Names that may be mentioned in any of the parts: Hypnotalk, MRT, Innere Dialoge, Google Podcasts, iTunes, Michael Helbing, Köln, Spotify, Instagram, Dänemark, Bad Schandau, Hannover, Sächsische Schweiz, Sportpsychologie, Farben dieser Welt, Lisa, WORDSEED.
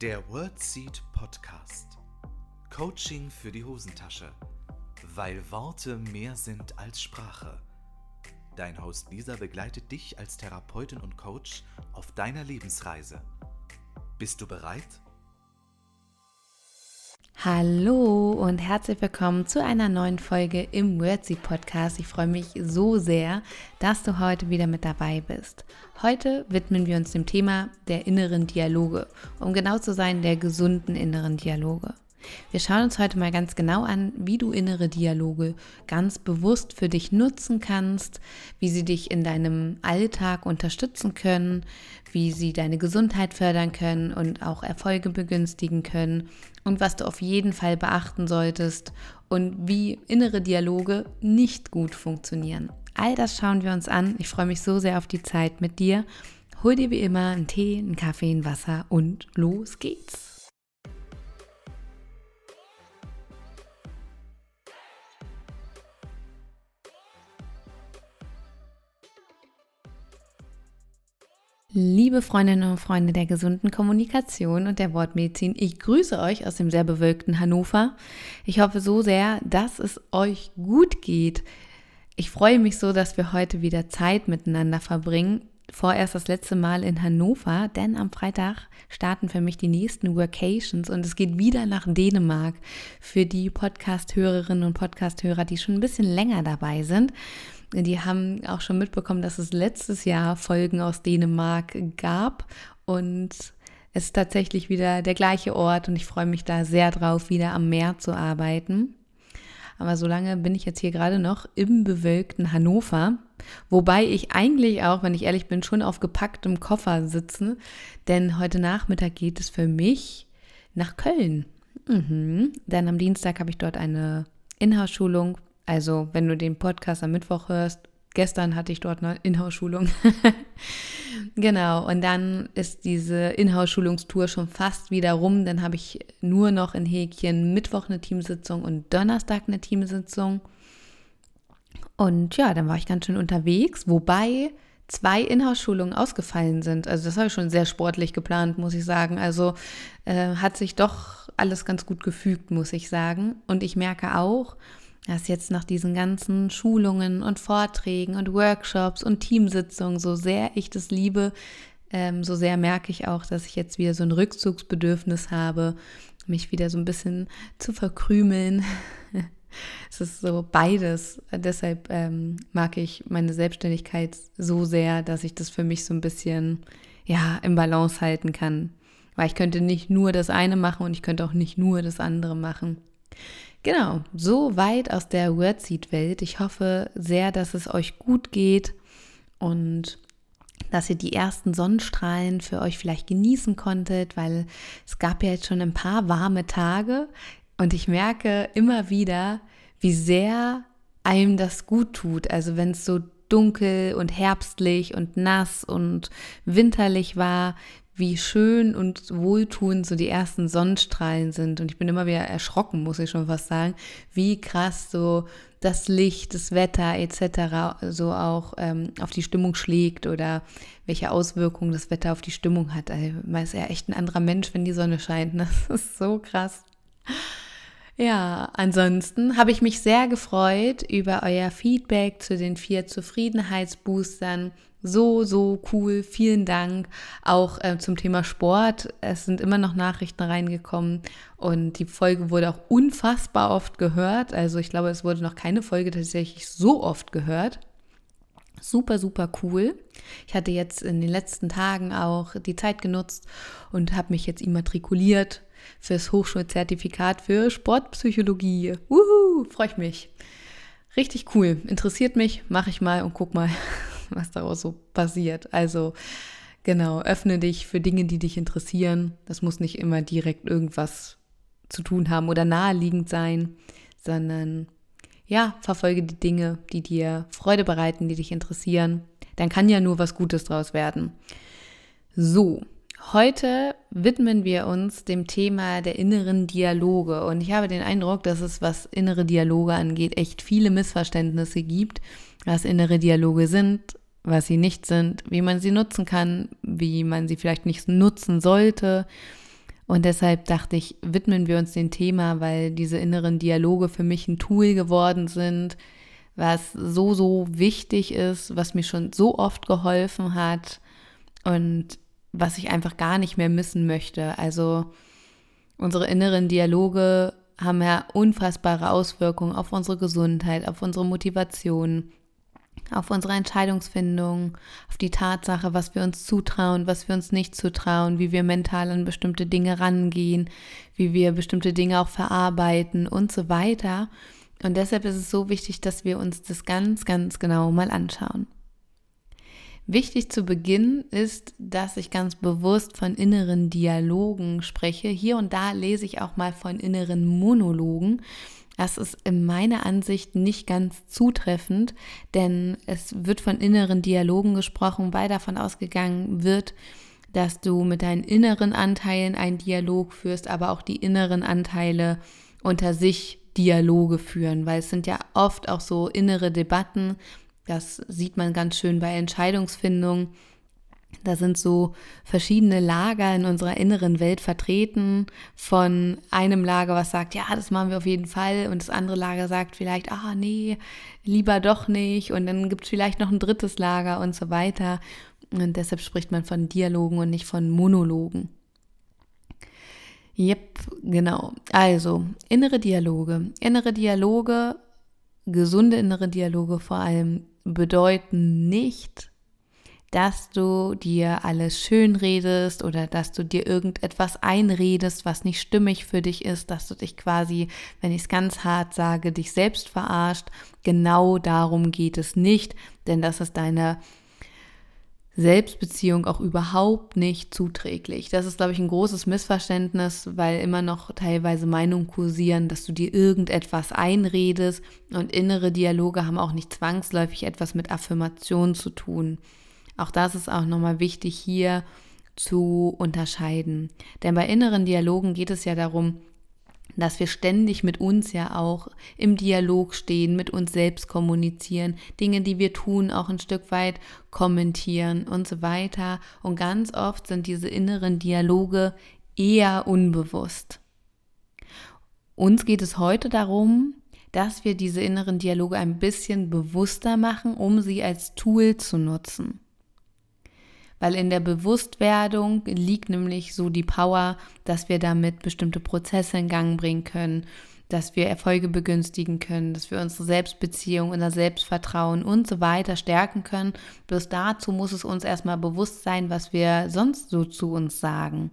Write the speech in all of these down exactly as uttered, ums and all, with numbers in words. Der WORDSEED Podcast. Coaching für die Hosentasche. Weil Worte mehr sind als Sprache. Dein Host Lisa begleitet dich als Therapeutin und Coach auf deiner Lebensreise. Bist du bereit? Hallo und herzlich willkommen zu einer neuen Folge im WORDSEED Podcast. Ich freue mich so sehr, dass du heute wieder mit dabei bist. Heute widmen wir uns dem Thema der inneren Dialoge, um genau zu sein, der gesunden inneren Dialoge. Wir schauen uns heute mal ganz genau an, wie du innere Dialoge ganz bewusst für dich nutzen kannst, wie sie dich in deinem Alltag unterstützen können, wie sie deine Gesundheit fördern können und auch Erfolge begünstigen können und was du auf jeden Fall beachten solltest und wie innere Dialoge nicht gut funktionieren. All das schauen wir uns an. Ich freue mich so sehr auf die Zeit mit dir. Hol dir wie immer einen Tee, einen Kaffee, ein Wasser und los geht's. Liebe Freundinnen und Freunde der gesunden Kommunikation und der Wortmedizin, ich grüße euch aus dem sehr bewölkten Hannover. Ich hoffe so sehr, dass es euch gut geht. Ich freue mich so, dass wir heute wieder Zeit miteinander verbringen. Vorerst das letzte Mal in Hannover, denn am Freitag starten für mich die nächsten Workations und es geht wieder nach Dänemark für die Podcast-Hörerinnen und Podcast-Hörer, die schon ein bisschen länger dabei sind. Die haben auch schon mitbekommen, dass es letztes Jahr Folgen aus Dänemark gab und es ist tatsächlich wieder der gleiche Ort und ich freue mich da sehr drauf, wieder am Meer zu arbeiten. Aber solange bin ich jetzt hier gerade noch im bewölkten Hannover, wobei ich eigentlich auch, wenn ich ehrlich bin, schon auf gepacktem Koffer sitze, denn heute Nachmittag geht es für mich nach Köln. Mhm. Denn am Dienstag habe ich dort eine Inhouse-Schulung. Also, wenn du den Podcast am Mittwoch hörst, gestern hatte ich dort eine Inhouse-Schulung. Genau, und dann ist diese Inhouse-Schulungstour schon fast wieder rum. Dann habe ich nur noch in Häkchen Mittwoch eine Teamsitzung und Donnerstag eine Teamsitzung. Und ja, dann war ich ganz schön unterwegs, wobei zwei Inhouse-Schulungen ausgefallen sind. Also das habe ich schon sehr sportlich geplant, muss ich sagen. Also äh, hat sich doch alles ganz gut gefügt, muss ich sagen. Und ich merke auch, dass jetzt nach diesen ganzen Schulungen und Vorträgen und Workshops und Teamsitzungen, so sehr ich das liebe, ähm, so sehr merke ich auch, dass ich jetzt wieder so ein Rückzugsbedürfnis habe, mich wieder so ein bisschen zu verkrümeln. Es ist so beides. Deshalb ähm, mag ich meine Selbstständigkeit so sehr, dass ich das für mich so ein bisschen ja, im Balance halten kann. Weil ich könnte nicht nur das eine machen und ich könnte auch nicht nur das andere machen. Genau, so weit aus der WordSeed-Welt. Ich hoffe sehr, dass es euch gut geht und dass ihr die ersten Sonnenstrahlen für euch vielleicht genießen konntet, weil es gab ja jetzt schon ein paar warme Tage und ich merke immer wieder, wie sehr einem das gut tut. Also wenn es so dunkel und herbstlich und nass und winterlich war, wie schön und wohltuend so die ersten Sonnenstrahlen sind. Und ich bin immer wieder erschrocken, muss ich schon fast sagen, wie krass so das Licht, das Wetter et cetera so auch ähm, auf die Stimmung schlägt oder welche Auswirkungen das Wetter auf die Stimmung hat. Also man ist ja echt ein anderer Mensch, wenn die Sonne scheint. Ne? Das ist so krass. Ja, ansonsten habe ich mich sehr gefreut über euer Feedback zu den vier Zufriedenheitsboostern. So, so cool. Vielen Dank. Auch äh, zum Thema Sport. Es sind immer noch Nachrichten reingekommen und die Folge wurde auch unfassbar oft gehört. Also ich glaube, es wurde noch keine Folge tatsächlich so oft gehört. Super, super cool. Ich hatte jetzt in den letzten Tagen auch die Zeit genutzt und habe mich jetzt immatrikuliert fürs Hochschulzertifikat für Sportpsychologie. Wuhu, freue ich mich. Richtig cool. Interessiert mich. Mache ich mal und guck mal, was daraus so passiert. Also genau, öffne dich für Dinge, die dich interessieren. Das muss nicht immer direkt irgendwas zu tun haben oder naheliegend sein, sondern ja, verfolge die Dinge, die dir Freude bereiten, die dich interessieren. Dann kann ja nur was Gutes draus werden. So, heute widmen wir uns dem Thema der inneren Dialoge und ich habe den Eindruck, dass es, was innere Dialoge angeht, echt viele Missverständnisse gibt, was innere Dialoge sind, was sie nicht sind, wie man sie nutzen kann, wie man sie vielleicht nicht nutzen sollte Und deshalb dachte ich, widmen wir uns dem Thema, weil diese inneren Dialoge für mich ein Tool geworden sind, was so, so wichtig ist, was mir schon so oft geholfen hat und was ich einfach gar nicht mehr missen möchte. Also unsere inneren Dialoge haben ja unfassbare Auswirkungen auf unsere Gesundheit, auf unsere Motivation, auf unsere Entscheidungsfindung, auf die Tatsache, was wir uns zutrauen, was wir uns nicht zutrauen, wie wir mental an bestimmte Dinge rangehen, wie wir bestimmte Dinge auch verarbeiten und so weiter. Und deshalb ist es so wichtig, dass wir uns das ganz, ganz genau mal anschauen. Wichtig zu Beginn ist, dass ich ganz bewusst von inneren Dialogen spreche. Hier und da lese ich auch mal von inneren Monologen. Das ist in meiner Ansicht nicht ganz zutreffend, denn es wird von inneren Dialogen gesprochen, weil davon ausgegangen wird, dass du mit deinen inneren Anteilen einen Dialog führst, aber auch die inneren Anteile unter sich Dialoge führen, weil es sind ja oft auch so innere Debatten, das sieht man ganz schön bei Entscheidungsfindung. Da sind so verschiedene Lager in unserer inneren Welt vertreten, von einem Lager, was sagt, ja, das machen wir auf jeden Fall, und das andere Lager sagt vielleicht, ah nee, lieber doch nicht, und dann gibt es vielleicht noch ein drittes Lager und so weiter, und deshalb spricht man von Dialogen und nicht von Monologen. Jep, genau, also innere Dialoge, innere Dialoge, gesunde innere Dialoge vor allem bedeuten nicht, dass du dir alles schön redest oder dass du dir irgendetwas einredest, was nicht stimmig für dich ist, dass du dich quasi, wenn ich es ganz hart sage, dich selbst verarscht. Genau darum geht es nicht, denn das ist deiner Selbstbeziehung auch überhaupt nicht zuträglich. Das ist, glaube ich, ein großes Missverständnis, weil immer noch teilweise Meinungen kursieren, dass du dir irgendetwas einredest, und innere Dialoge haben auch nicht zwangsläufig etwas mit Affirmation zu tun. Auch das ist auch nochmal wichtig hier zu unterscheiden. Denn bei inneren Dialogen geht es ja darum, dass wir ständig mit uns ja auch im Dialog stehen, mit uns selbst kommunizieren, Dinge, die wir tun, auch ein Stück weit kommentieren und so weiter. Und ganz oft sind diese inneren Dialoge eher unbewusst. Uns geht es heute darum, dass wir diese inneren Dialoge ein bisschen bewusster machen, um sie als Tool zu nutzen. Weil in der Bewusstwerdung liegt nämlich so die Power, dass wir damit bestimmte Prozesse in Gang bringen können, dass wir Erfolge begünstigen können, dass wir unsere Selbstbeziehung, unser Selbstvertrauen und so weiter stärken können. Bloß dazu muss es uns erstmal bewusst sein, was wir sonst so zu uns sagen.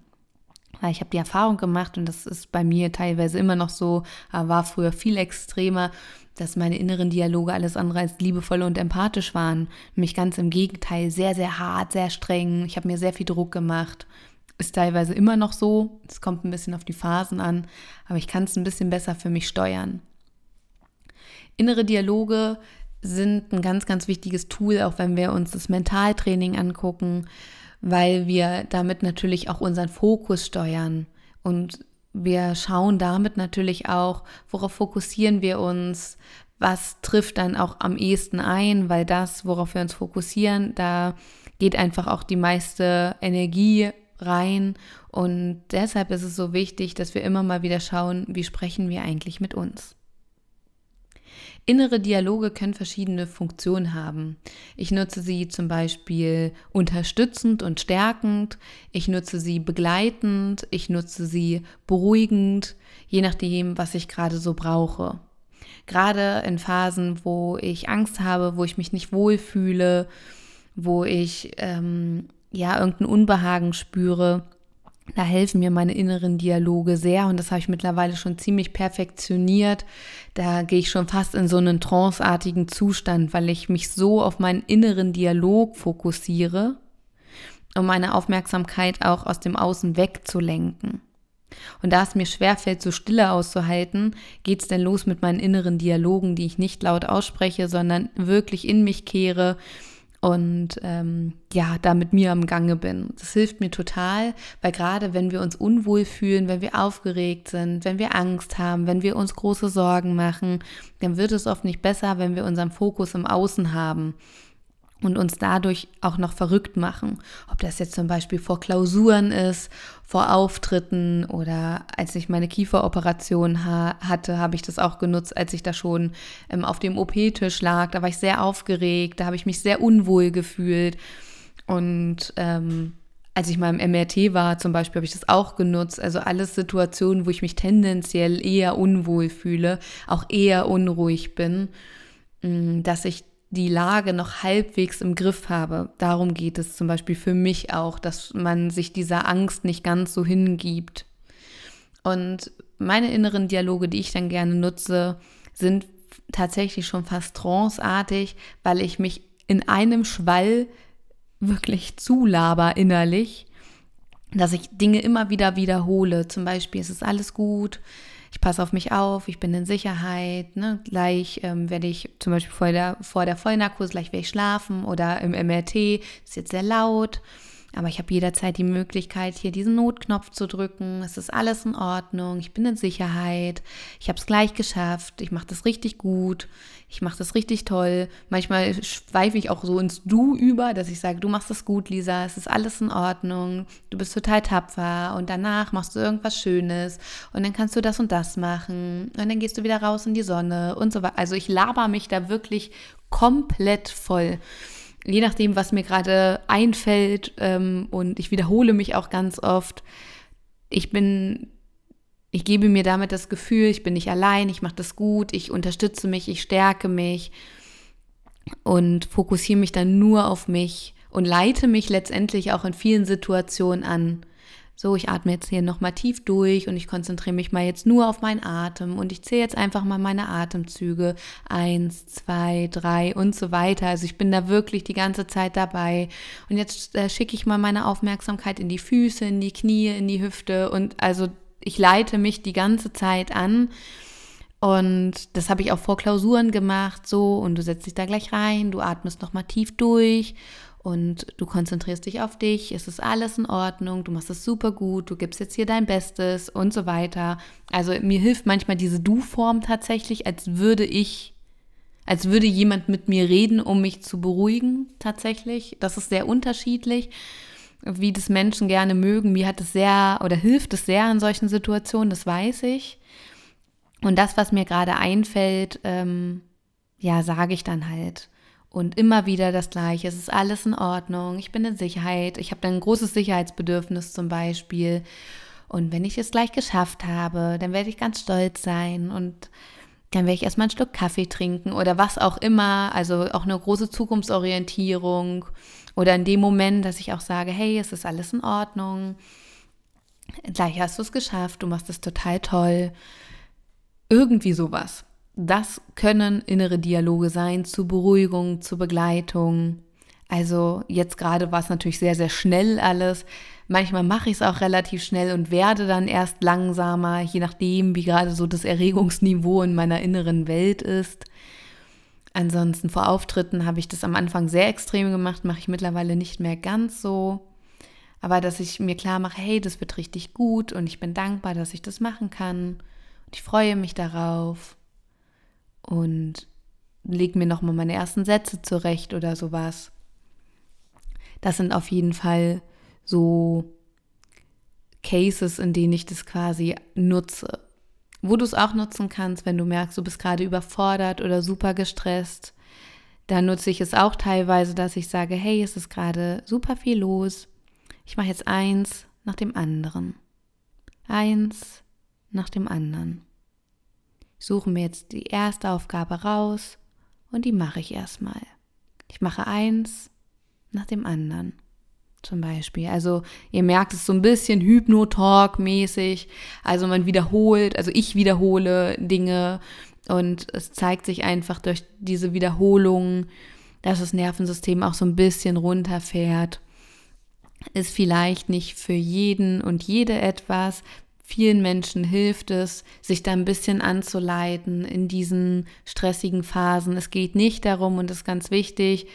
Weil ich habe die Erfahrung gemacht, und das ist bei mir teilweise immer noch so, aber war früher viel extremer, dass meine inneren Dialoge alles andere als liebevoll und empathisch waren. Mich ganz im Gegenteil, sehr, sehr hart, sehr streng. Ich habe mir sehr viel Druck gemacht. Ist teilweise immer noch so. Es kommt ein bisschen auf die Phasen an, aber ich kann es ein bisschen besser für mich steuern. Innere Dialoge sind ein ganz, ganz wichtiges Tool, auch wenn wir uns das Mentaltraining angucken, weil wir damit natürlich auch unseren Fokus steuern, und wir schauen damit natürlich auch, worauf fokussieren wir uns, was trifft dann auch am ehesten ein, weil das, worauf wir uns fokussieren, da geht einfach auch die meiste Energie rein, und deshalb ist es so wichtig, dass wir immer mal wieder schauen, wie sprechen wir eigentlich mit uns. Innere Dialoge können verschiedene Funktionen haben. Ich nutze sie zum Beispiel unterstützend und stärkend, ich nutze sie begleitend, ich nutze sie beruhigend, je nachdem, was ich gerade so brauche. Gerade in Phasen, wo ich Angst habe, wo ich mich nicht wohlfühle, wo ich ähm, ja irgendein Unbehagen spüre, da helfen mir meine inneren Dialoge sehr, und das habe ich mittlerweile schon ziemlich perfektioniert. Da gehe ich schon fast in so einen tranceartigen Zustand, weil ich mich so auf meinen inneren Dialog fokussiere, um meine Aufmerksamkeit auch aus dem Außen wegzulenken. Und da es mir schwerfällt, so Stille auszuhalten, geht es denn los mit meinen inneren Dialogen, die ich nicht laut ausspreche, sondern wirklich in mich kehre, und ähm, ja, da mit mir am Gange bin. Das hilft mir total, weil gerade wenn wir uns unwohl fühlen, wenn wir aufgeregt sind, wenn wir Angst haben, wenn wir uns große Sorgen machen, dann wird es oft nicht besser, wenn wir unseren Fokus im Außen haben. und uns dadurch auch noch verrückt machen. Ob das jetzt zum Beispiel vor Klausuren ist, vor Auftritten oder als ich meine Kieferoperation ha- hatte, habe ich das auch genutzt, als ich da schon ähm, auf dem O P-Tisch lag. Da war ich sehr aufgeregt, da habe ich mich sehr unwohl gefühlt. Und ähm, als ich mal im M R T war zum Beispiel, habe ich das auch genutzt. Also alles Situationen, wo ich mich tendenziell eher unwohl fühle, auch eher unruhig bin, mh, dass ich die Lage noch halbwegs im Griff habe. Darum geht es zum Beispiel für mich auch, dass man sich dieser Angst nicht ganz so hingibt. Und meine inneren Dialoge, die ich dann gerne nutze, sind tatsächlich schon fast tranceartig, weil ich mich in einem Schwall wirklich zulaber innerlich, dass ich Dinge immer wieder wiederhole. Zum Beispiel, es ist alles gut, ich passe auf mich auf, ich bin in Sicherheit, ne? Gleich ähm, werde ich zum Beispiel vor der, vor der Vollnarkose, gleich werde ich schlafen, oder im M R T, ist jetzt sehr laut, aber ich habe jederzeit die Möglichkeit, hier diesen Notknopf zu drücken, es ist alles in Ordnung, ich bin in Sicherheit, ich habe es gleich geschafft, ich mache das richtig gut, ich mache das richtig toll. Manchmal schweife ich auch so ins Du über, dass ich sage, du machst das gut, Lisa, es ist alles in Ordnung, du bist total tapfer und danach machst du irgendwas Schönes und dann kannst du das und das machen und dann gehst du wieder raus in die Sonne und so weiter. Also ich laber mich da wirklich komplett voll, je nachdem, was mir gerade einfällt, ähm, und ich wiederhole mich auch ganz oft. Ich bin, ich gebe mir damit das Gefühl, ich bin nicht allein, ich mache das gut, ich unterstütze mich, ich stärke mich und fokussiere mich dann nur auf mich und leite mich letztendlich auch in vielen Situationen an. So, ich atme jetzt hier nochmal tief durch und ich konzentriere mich mal jetzt nur auf meinen Atem und ich zähle jetzt einfach mal meine Atemzüge. Eins, zwei, drei und so weiter. Also ich bin da wirklich die ganze Zeit dabei. Und jetzt äh, schicke ich mal meine Aufmerksamkeit in die Füße, in die Knie, in die Hüfte. Und also ich leite mich die ganze Zeit an. Und das habe ich auch vor Klausuren gemacht. So, und du setzt dich da gleich rein, du atmest nochmal tief durch. Und du konzentrierst dich auf dich, es ist alles in Ordnung, du machst es super gut, du gibst jetzt hier dein Bestes und so weiter. Also mir hilft manchmal diese Du-Form tatsächlich, als würde ich, als würde jemand mit mir reden, um mich zu beruhigen tatsächlich. Das ist sehr unterschiedlich, wie das Menschen gerne mögen. Mir hat es sehr oder hilft es sehr in solchen Situationen, das weiß ich. Und das, was mir gerade einfällt, ähm, ja, sage ich dann halt. Und immer wieder das Gleiche, es ist alles in Ordnung, ich bin in Sicherheit, ich habe dann ein großes Sicherheitsbedürfnis zum Beispiel. Und wenn ich es gleich geschafft habe, dann werde ich ganz stolz sein und dann werde ich erstmal einen Schluck Kaffee trinken oder was auch immer. Also auch eine große Zukunftsorientierung oder in dem Moment, dass ich auch sage, hey, es ist alles in Ordnung, gleich hast du es geschafft, du machst es total toll, irgendwie sowas. Das können innere Dialoge sein, zur Beruhigung, zur Begleitung. Also jetzt gerade war es natürlich sehr, sehr schnell alles. Manchmal mache ich es auch relativ schnell und werde dann erst langsamer, je nachdem, wie gerade so das Erregungsniveau in meiner inneren Welt ist. Ansonsten vor Auftritten habe ich das am Anfang sehr extrem gemacht, mache ich mittlerweile nicht mehr ganz so. Aber dass ich mir klar mache, hey, das wird richtig gut und ich bin dankbar, dass ich das machen kann. Und ich freue mich darauf. Und leg mir nochmal meine ersten Sätze zurecht oder sowas. Das sind auf jeden Fall so Cases, in denen ich das quasi nutze. Wo du es auch nutzen kannst, wenn du merkst, du bist gerade überfordert oder super gestresst, da nutze ich es auch teilweise, dass ich sage, hey, es ist gerade super viel los. Ich mache jetzt eins nach dem anderen. Eins nach dem anderen. Ich suche mir jetzt die erste Aufgabe raus und die mache ich erstmal. Ich mache eins nach dem anderen zum Beispiel. Also ihr merkt es so ein bisschen Hypnotalk-mäßig. Also man wiederholt, also ich wiederhole Dinge und es zeigt sich einfach durch diese Wiederholung, dass das Nervensystem auch so ein bisschen runterfährt. Ist vielleicht nicht für jeden und jede etwas. Vielen Menschen hilft es, sich da ein bisschen anzuleiten in diesen stressigen Phasen. Es geht nicht darum, und das ist ganz wichtig,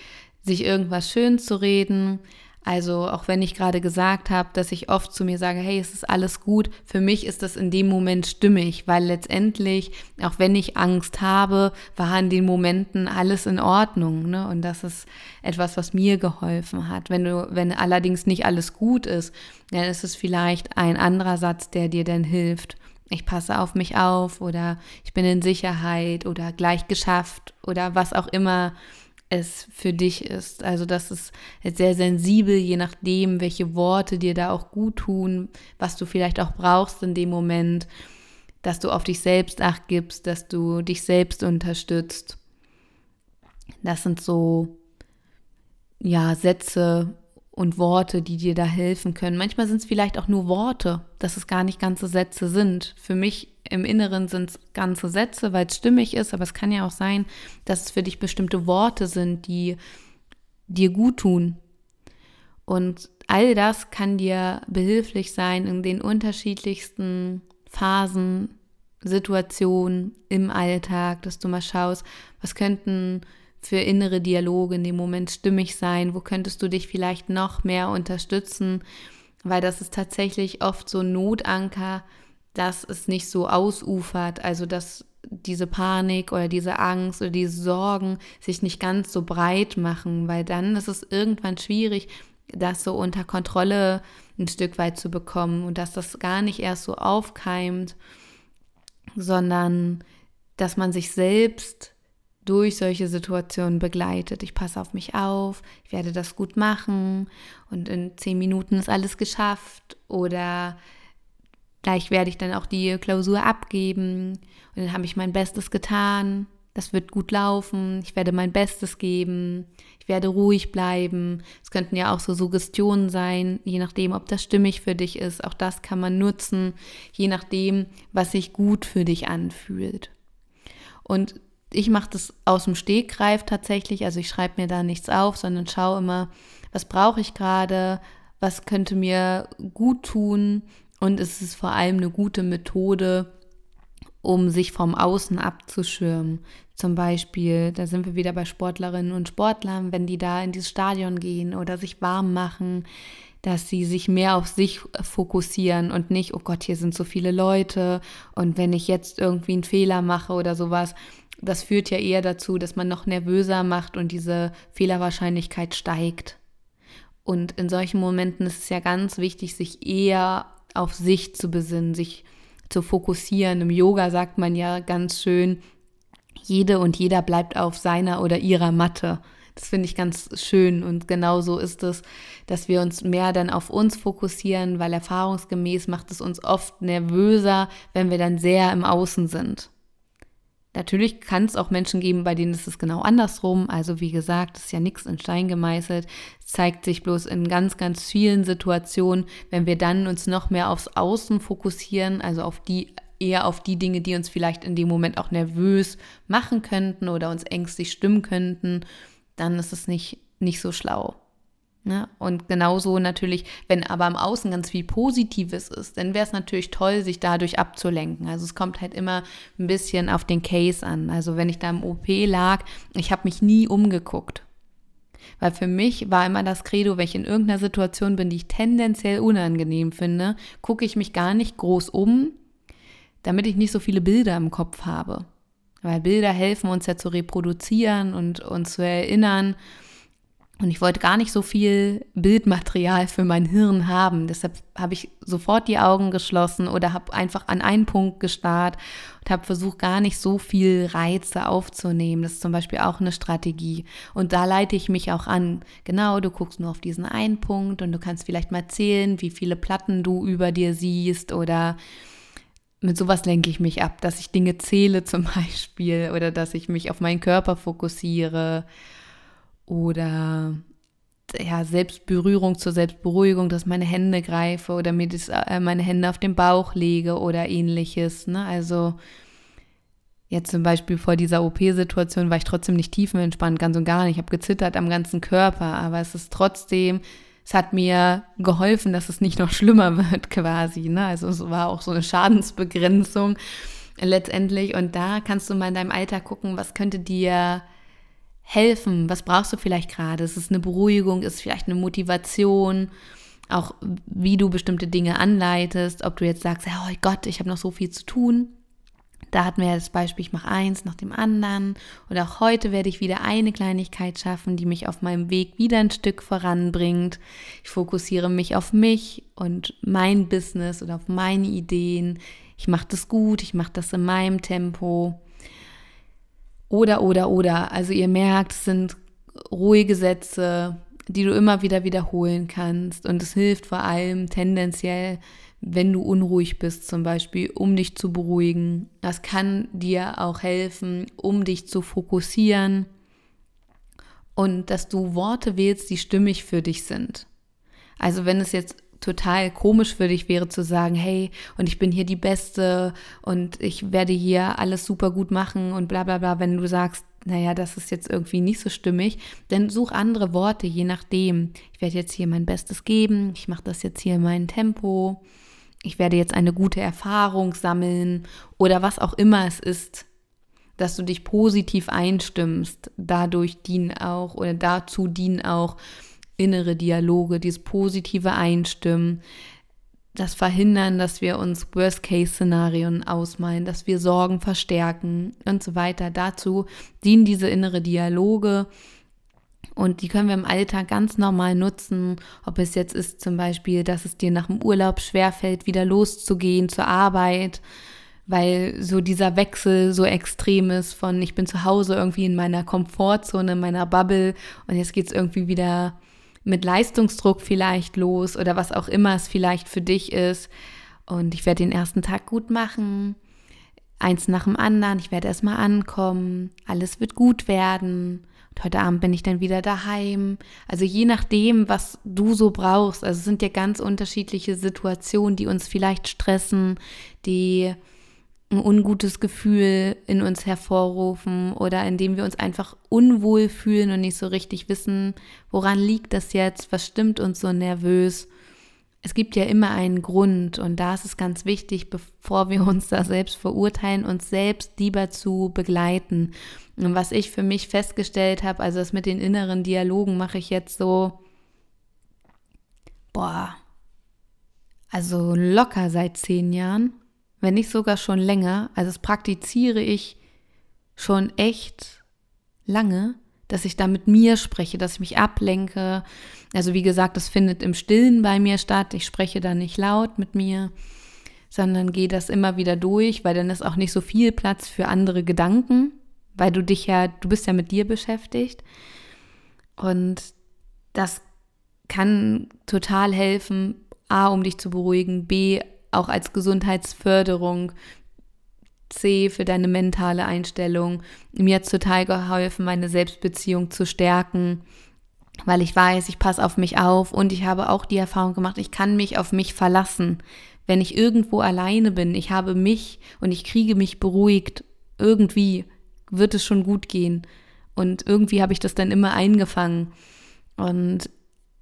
sich irgendwas schön zu reden, Also auch wenn ich gerade gesagt habe, dass ich oft zu mir sage, hey, es ist alles gut, für mich ist das in dem Moment stimmig, weil letztendlich, auch wenn ich Angst habe, war in den Momenten alles in Ordnung, ne? Und das ist etwas, was mir geholfen hat. Wenn du, wenn allerdings nicht alles gut ist, dann ist es vielleicht ein anderer Satz, der dir dann hilft. Ich passe auf mich auf oder ich bin in Sicherheit oder gleich geschafft oder was auch immer es für dich ist. Also das ist sehr sensibel, je nachdem, welche Worte dir da auch gut tun, was du vielleicht auch brauchst in dem Moment, dass du auf dich selbst Acht gibst, dass du dich selbst unterstützt. Das sind so, ja, Sätze und Worte, die dir da helfen können. Manchmal sind es vielleicht auch nur Worte, dass es gar nicht ganze Sätze sind. Für mich im Inneren sind es ganze Sätze, weil es stimmig ist, aber es kann ja auch sein, dass es für dich bestimmte Worte sind, die dir gut tun. Und all das kann dir behilflich sein in den unterschiedlichsten Phasen, Situationen im Alltag, dass du mal schaust, was könnten für innere Dialoge in dem Moment stimmig sein, wo könntest du dich vielleicht noch mehr unterstützen, weil das ist tatsächlich oft so ein Notanker, dass es nicht so ausufert, also dass diese Panik oder diese Angst oder diese Sorgen sich nicht ganz so breit machen, weil dann ist es irgendwann schwierig, das so unter Kontrolle ein Stück weit zu bekommen und dass das gar nicht erst so aufkeimt, sondern dass man sich selbst durch solche Situationen begleitet. Ich passe auf mich auf, ich werde das gut machen und in zehn Minuten ist alles geschafft oder gleich werde ich dann auch die Klausur abgeben und dann habe ich mein Bestes getan, das wird gut laufen, ich werde mein Bestes geben, ich werde ruhig bleiben. Es könnten ja auch so Suggestionen sein, je nachdem, ob das stimmig für dich ist. Auch das kann man nutzen, je nachdem, was sich gut für dich anfühlt. Und ich mache das aus dem Stegreif tatsächlich, also ich schreibe mir da nichts auf, sondern schaue immer, was brauche ich gerade, was könnte mir gut tun. Und es ist vor allem eine gute Methode, um sich vom Außen abzuschirmen. Zum Beispiel, da sind wir wieder bei Sportlerinnen und Sportlern, wenn die da in dieses Stadion gehen oder sich warm machen, dass sie sich mehr auf sich fokussieren und nicht, oh Gott, hier sind so viele Leute und wenn ich jetzt irgendwie einen Fehler mache oder sowas, das führt ja eher dazu, dass man noch nervöser macht und diese Fehlerwahrscheinlichkeit steigt. Und in solchen Momenten ist es ja ganz wichtig, sich eher auf sich zu besinnen, sich zu fokussieren. Im Yoga sagt man ja ganz schön, jede und jeder bleibt auf seiner oder ihrer Matte. Das finde ich ganz schön und genau so ist es, dass wir uns mehr dann auf uns fokussieren, weil erfahrungsgemäß macht es uns oft nervöser, wenn wir dann sehr im Außen sind. Natürlich kann es auch Menschen geben, bei denen ist es genau andersrum. Also wie gesagt, ist ja nichts in Stein gemeißelt. Es zeigt sich bloß in ganz, ganz vielen Situationen, wenn wir dann uns noch mehr aufs Außen fokussieren, also auf die, eher auf die Dinge, die uns vielleicht in dem Moment auch nervös machen könnten oder uns ängstlich stimmen könnten, dann ist es nicht, nicht so schlau. Ja, und genauso natürlich, wenn aber im Außen ganz viel Positives ist, dann wäre es natürlich toll, sich dadurch abzulenken. Also es kommt halt immer ein bisschen auf den Case an. Also wenn ich da im O P lag, ich habe mich nie umgeguckt. Weil für mich war immer das Credo, wenn ich in irgendeiner Situation bin, die ich tendenziell unangenehm finde, gucke ich mich gar nicht groß um, damit ich nicht so viele Bilder im Kopf habe. Weil Bilder helfen uns ja zu reproduzieren und uns zu erinnern. Und ich wollte gar nicht so viel Bildmaterial für mein Hirn haben. Deshalb habe ich sofort die Augen geschlossen oder habe einfach an einen Punkt gestarrt und habe versucht, gar nicht so viel Reize aufzunehmen. Das ist zum Beispiel auch eine Strategie. Und da leite ich mich auch an. Genau, du guckst nur auf diesen einen Punkt und du kannst vielleicht mal zählen, wie viele Platten du über dir siehst oder mit sowas lenke ich mich ab, dass ich Dinge zähle zum Beispiel oder dass ich mich auf meinen Körper fokussiere. Oder ja, Selbstberührung zur Selbstberuhigung, dass ich meine Hände greife oder mir das, äh, meine Hände auf den Bauch lege oder ähnliches. Ne? Also jetzt zum Beispiel vor dieser O P-Situation war ich trotzdem nicht tiefenentspannt, ganz und gar nicht. Ich habe gezittert am ganzen Körper, aber es ist trotzdem, es hat mir geholfen, dass es nicht noch schlimmer wird quasi. Ne? Also es war auch so eine Schadensbegrenzung letztendlich. Und da kannst du mal in deinem Alltag gucken, was könnte dir helfen? Was brauchst du vielleicht gerade? Ist es eine Beruhigung? Ist es vielleicht eine Motivation? Auch wie du bestimmte Dinge anleitest, ob du jetzt sagst, oh Gott, ich habe noch so viel zu tun. Da hatten wir ja das Beispiel, ich mache eins nach dem anderen. Oder auch heute werde ich wieder eine Kleinigkeit schaffen, die mich auf meinem Weg wieder ein Stück voranbringt. Ich fokussiere mich auf mich und mein Business oder auf meine Ideen. Ich mache das gut, ich mache das in meinem Tempo. Oder, oder, oder. Also ihr merkt, es sind ruhige Sätze, die du immer wieder wiederholen kannst. Und es hilft vor allem tendenziell, wenn du unruhig bist zum Beispiel, um dich zu beruhigen. Das kann dir auch helfen, um dich zu fokussieren und dass du Worte wählst, die stimmig für dich sind. Also wenn es jetzt total komisch für dich wäre zu sagen, hey, und ich bin hier die Beste und ich werde hier alles super gut machen und bla bla bla, wenn du sagst, naja, das ist jetzt irgendwie nicht so stimmig, dann such andere Worte, je nachdem. Ich werde jetzt hier mein Bestes geben, ich mache das jetzt hier in meinem Tempo, ich werde jetzt eine gute Erfahrung sammeln oder was auch immer es ist, dass du dich positiv einstimmst. Dadurch dienen auch oder dazu dienen auch innere Dialoge, dieses positive Einstimmen, das Verhindern, dass wir uns Worst-Case-Szenarien ausmalen, dass wir Sorgen verstärken und so weiter. Dazu dienen diese innere Dialoge und die können wir im Alltag ganz normal nutzen. Ob es jetzt ist zum Beispiel, dass es dir nach dem Urlaub schwerfällt, wieder loszugehen zur Arbeit, weil so dieser Wechsel so extrem ist von ich bin zu Hause irgendwie in meiner Komfortzone, in meiner Bubble und jetzt geht es irgendwie wieder mit Leistungsdruck vielleicht los oder was auch immer es vielleicht für dich ist. Und ich werde den ersten Tag gut machen, eins nach dem anderen, ich werde erstmal ankommen, alles wird gut werden und heute Abend bin ich dann wieder daheim. Also je nachdem, was du so brauchst, also es sind ja ganz unterschiedliche Situationen, die uns vielleicht stressen, die ein ungutes Gefühl in uns hervorrufen oder indem wir uns einfach unwohl fühlen und nicht so richtig wissen, woran liegt das jetzt, was stimmt uns so nervös. Es gibt ja immer einen Grund und da ist es ganz wichtig, bevor wir uns da selbst verurteilen, uns selbst lieber zu begleiten. Und was ich für mich festgestellt habe, also das mit den inneren Dialogen mache ich jetzt so, boah, also locker seit zehn Jahren. Wenn nicht sogar schon länger, also das praktiziere ich schon echt lange, dass ich da mit mir spreche, dass ich mich ablenke. Also wie gesagt, das findet im Stillen bei mir statt. Ich spreche da nicht laut mit mir, sondern gehe das immer wieder durch, weil dann ist auch nicht so viel Platz für andere Gedanken, weil du dich ja, du bist ja mit dir beschäftigt. Und das kann total helfen, A, um dich zu beruhigen, B, auch als Gesundheitsförderung, C, für deine mentale Einstellung. Mir hat es total geholfen, meine Selbstbeziehung zu stärken, weil ich weiß, ich passe auf mich auf und ich habe auch die Erfahrung gemacht, ich kann mich auf mich verlassen, wenn ich irgendwo alleine bin. Ich habe mich und ich kriege mich beruhigt. Irgendwie wird es schon gut gehen und irgendwie habe ich das dann immer eingefangen und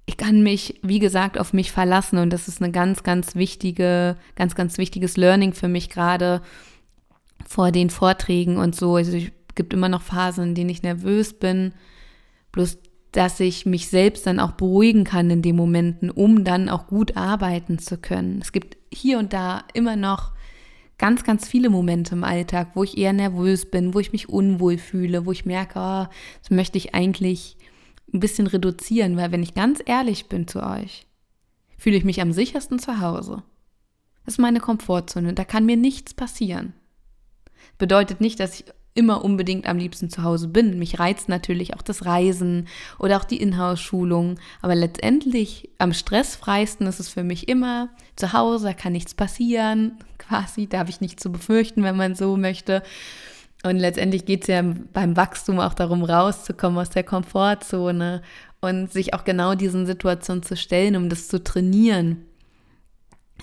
ich kann mich, wie gesagt, auf mich verlassen und das ist eine ganz, ganz wichtige, ganz, ganz wichtiges Learning für mich gerade vor den Vorträgen und so. Also es gibt immer noch Phasen, in denen ich nervös bin, bloß dass ich mich selbst dann auch beruhigen kann in den Momenten, um dann auch gut arbeiten zu können. Es gibt hier und da immer noch ganz, ganz viele Momente im Alltag, wo ich eher nervös bin, wo ich mich unwohl fühle, wo ich merke, oh, das möchte ich eigentlich ein bisschen reduzieren, weil wenn ich ganz ehrlich bin zu euch, fühle ich mich am sichersten zu Hause. Das ist meine Komfortzone, da kann mir nichts passieren. Bedeutet nicht, dass ich immer unbedingt am liebsten zu Hause bin. Mich reizt natürlich auch das Reisen oder auch die Inhouse-Schulung, aber letztendlich am stressfreisten ist es für mich immer zu Hause, da kann nichts passieren, quasi, da habe ich nichts zu befürchten, wenn man so möchte. Und letztendlich geht es ja beim Wachstum auch darum, rauszukommen aus der Komfortzone und sich auch genau diesen Situationen zu stellen, um das zu trainieren,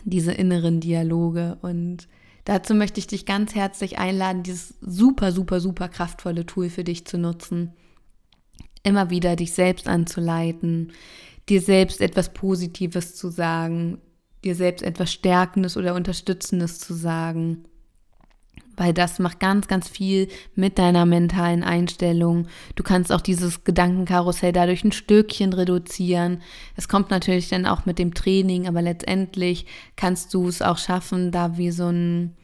diese inneren Dialoge. Und dazu möchte ich dich ganz herzlich einladen, dieses super, super, super kraftvolle Tool für dich zu nutzen. Immer wieder dich selbst anzuleiten, dir selbst etwas Positives zu sagen, dir selbst etwas Stärkendes oder Unterstützendes zu sagen. weil das macht ganz, ganz viel mit deiner mentalen Einstellung. Du kannst auch dieses Gedankenkarussell dadurch ein Stückchen reduzieren. Es kommt natürlich dann auch mit dem Training, aber letztendlich kannst du es auch schaffen, da wie so ein,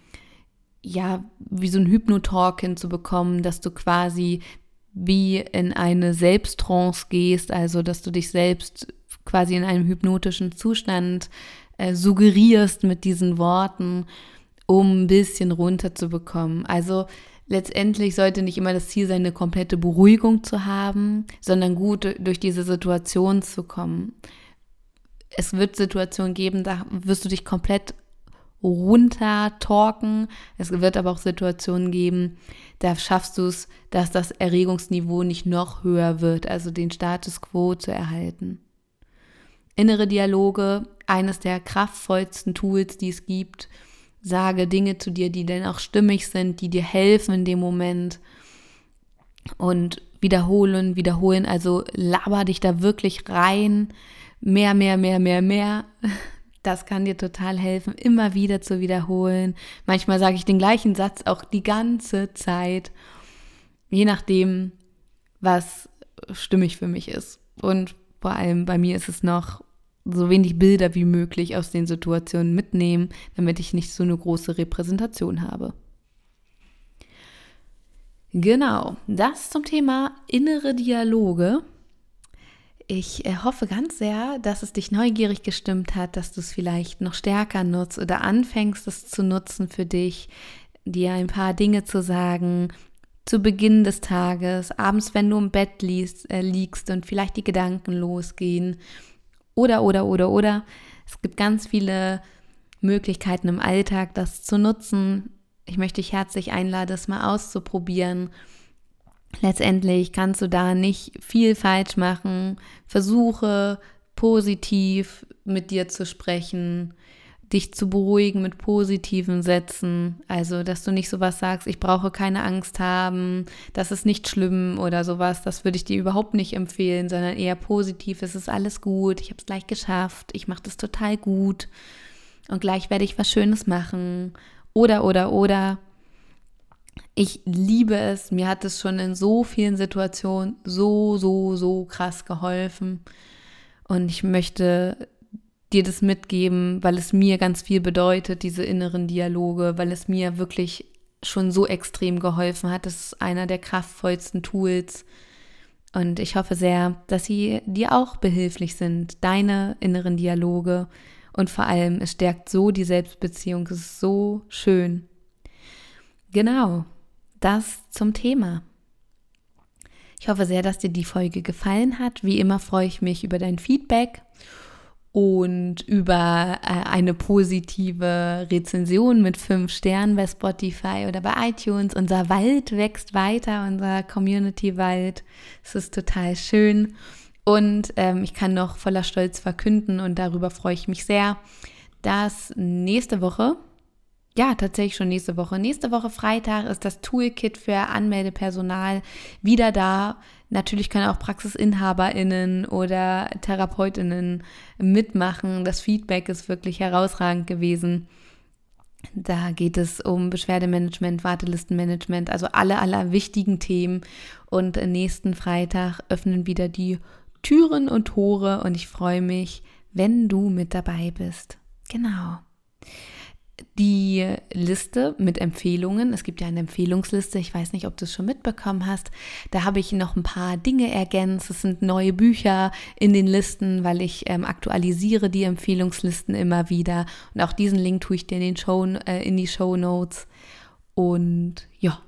ja, wie so ein Hypnotalk hinzubekommen, dass du quasi wie in eine Selbsttrance gehst, also dass du dich selbst quasi in einem hypnotischen Zustand äh, suggerierst mit diesen Worten, um ein bisschen runterzubekommen. Also letztendlich sollte nicht immer das Ziel sein, eine komplette Beruhigung zu haben, sondern gut durch diese Situation zu kommen. Es wird Situationen geben, da wirst du dich komplett runtertalken. Es wird aber auch Situationen geben, da schaffst du es, dass das Erregungsniveau nicht noch höher wird, also den Status quo zu erhalten. Innere Dialoge, eines der kraftvollsten Tools, die es gibt. Sage Dinge zu dir, die dann auch stimmig sind, die dir helfen in dem Moment. Und wiederholen, wiederholen, also laber dich da wirklich rein. Mehr, mehr, mehr, mehr, mehr. Das kann dir total helfen, immer wieder zu wiederholen. Manchmal sage ich den gleichen Satz auch die ganze Zeit, je nachdem, was stimmig für mich ist. Und vor allem bei mir ist es noch so wenig Bilder wie möglich aus den Situationen mitnehmen, damit ich nicht so eine große Repräsentation habe. Genau, das zum Thema innere Dialoge. Ich hoffe ganz sehr, dass es dich neugierig gestimmt hat, dass du es vielleicht noch stärker nutzt oder anfängst, es zu nutzen für dich, dir ein paar Dinge zu sagen, zu Beginn des Tages, abends, wenn du im Bett liest, äh, liegst und vielleicht die Gedanken losgehen. Oder, oder, oder, oder. Es gibt ganz viele Möglichkeiten im Alltag, das zu nutzen. Ich möchte dich herzlich einladen, es mal auszuprobieren. Letztendlich kannst du da nicht viel falsch machen. Versuche, positiv mit dir zu sprechen, dich zu beruhigen mit positiven Sätzen. Also, dass du nicht sowas sagst, ich brauche keine Angst haben, das ist nicht schlimm oder sowas. Das würde ich dir überhaupt nicht empfehlen, sondern eher positiv, es ist alles gut, ich habe es gleich geschafft, ich mache das total gut und gleich werde ich was Schönes machen. Oder, oder, oder. Ich liebe es, mir hat es schon in so vielen Situationen so, so, so krass geholfen und ich möchte dir das mitgeben, weil es mir ganz viel bedeutet, diese inneren Dialoge, weil es mir wirklich schon so extrem geholfen hat. Das ist einer der kraftvollsten Tools und ich hoffe sehr, dass sie dir auch behilflich sind, deine inneren Dialoge, und vor allem, es stärkt so die Selbstbeziehung, es ist so schön. Genau, das zum Thema. Ich hoffe sehr, dass dir die Folge gefallen hat. Wie immer freue ich mich über dein Feedback und über eine positive Rezension mit fünf Sternen bei Spotify oder bei iTunes. Unser Wald wächst weiter, unser Community-Wald. Es ist total schön und ähm, ich kann noch voller Stolz verkünden und darüber freue ich mich sehr, dass nächste Woche... Ja, tatsächlich schon nächste Woche. Nächste Woche Freitag ist das Toolkit für Anmeldepersonal wieder da. Natürlich können auch PraxisinhaberInnen oder TherapeutInnen mitmachen. Das Feedback ist wirklich herausragend gewesen. Da geht es um Beschwerdemanagement, Wartelistenmanagement, also alle, alle wichtigen Themen. Und nächsten Freitag öffnen wieder die Türen und Tore und ich freue mich, wenn du mit dabei bist. Genau. Die Liste mit Empfehlungen, es gibt ja eine Empfehlungsliste, ich weiß nicht, ob du es schon mitbekommen hast, da habe ich noch ein paar Dinge ergänzt, es sind neue Bücher in den Listen, weil ich ähm, aktualisiere die Empfehlungslisten immer wieder und auch diesen Link tue ich dir in, den Show, äh, in die Shownotes und ja,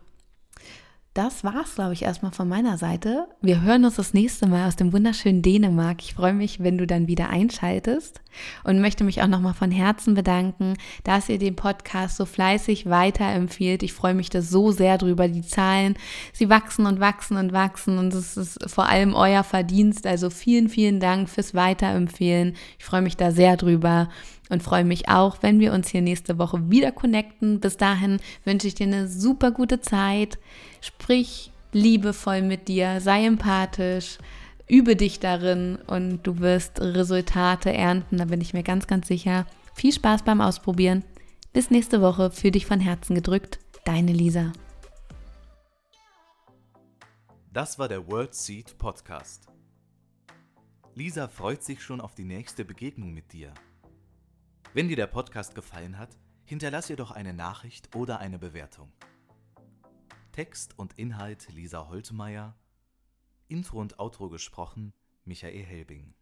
das war's, glaube ich, erstmal von meiner Seite. Wir hören uns das nächste Mal aus dem wunderschönen Dänemark. Ich freue mich, wenn du dann wieder einschaltest und möchte mich auch nochmal von Herzen bedanken, dass ihr den Podcast so fleißig weiterempfehlt. Ich freue mich da so sehr drüber. Die Zahlen, sie wachsen und wachsen und wachsen und es ist vor allem euer Verdienst. Also vielen, vielen Dank fürs Weiterempfehlen. Ich freue mich da sehr drüber. Und freue mich auch, wenn wir uns hier nächste Woche wieder connecten. Bis dahin wünsche ich dir eine super gute Zeit. Sprich liebevoll mit dir, sei empathisch, übe dich darin und du wirst Resultate ernten. Da bin ich mir ganz, ganz sicher. Viel Spaß beim Ausprobieren. Bis nächste Woche. Für dich von Herzen gedrückt. Deine Lisa. Das war der WORDSEED Podcast. Lisa freut sich schon auf die nächste Begegnung mit dir. Wenn dir der Podcast gefallen hat, hinterlass ihr doch eine Nachricht oder eine Bewertung. Text und Inhalt Lisa Holtmeier, Intro und Outro gesprochen Michael Helbing.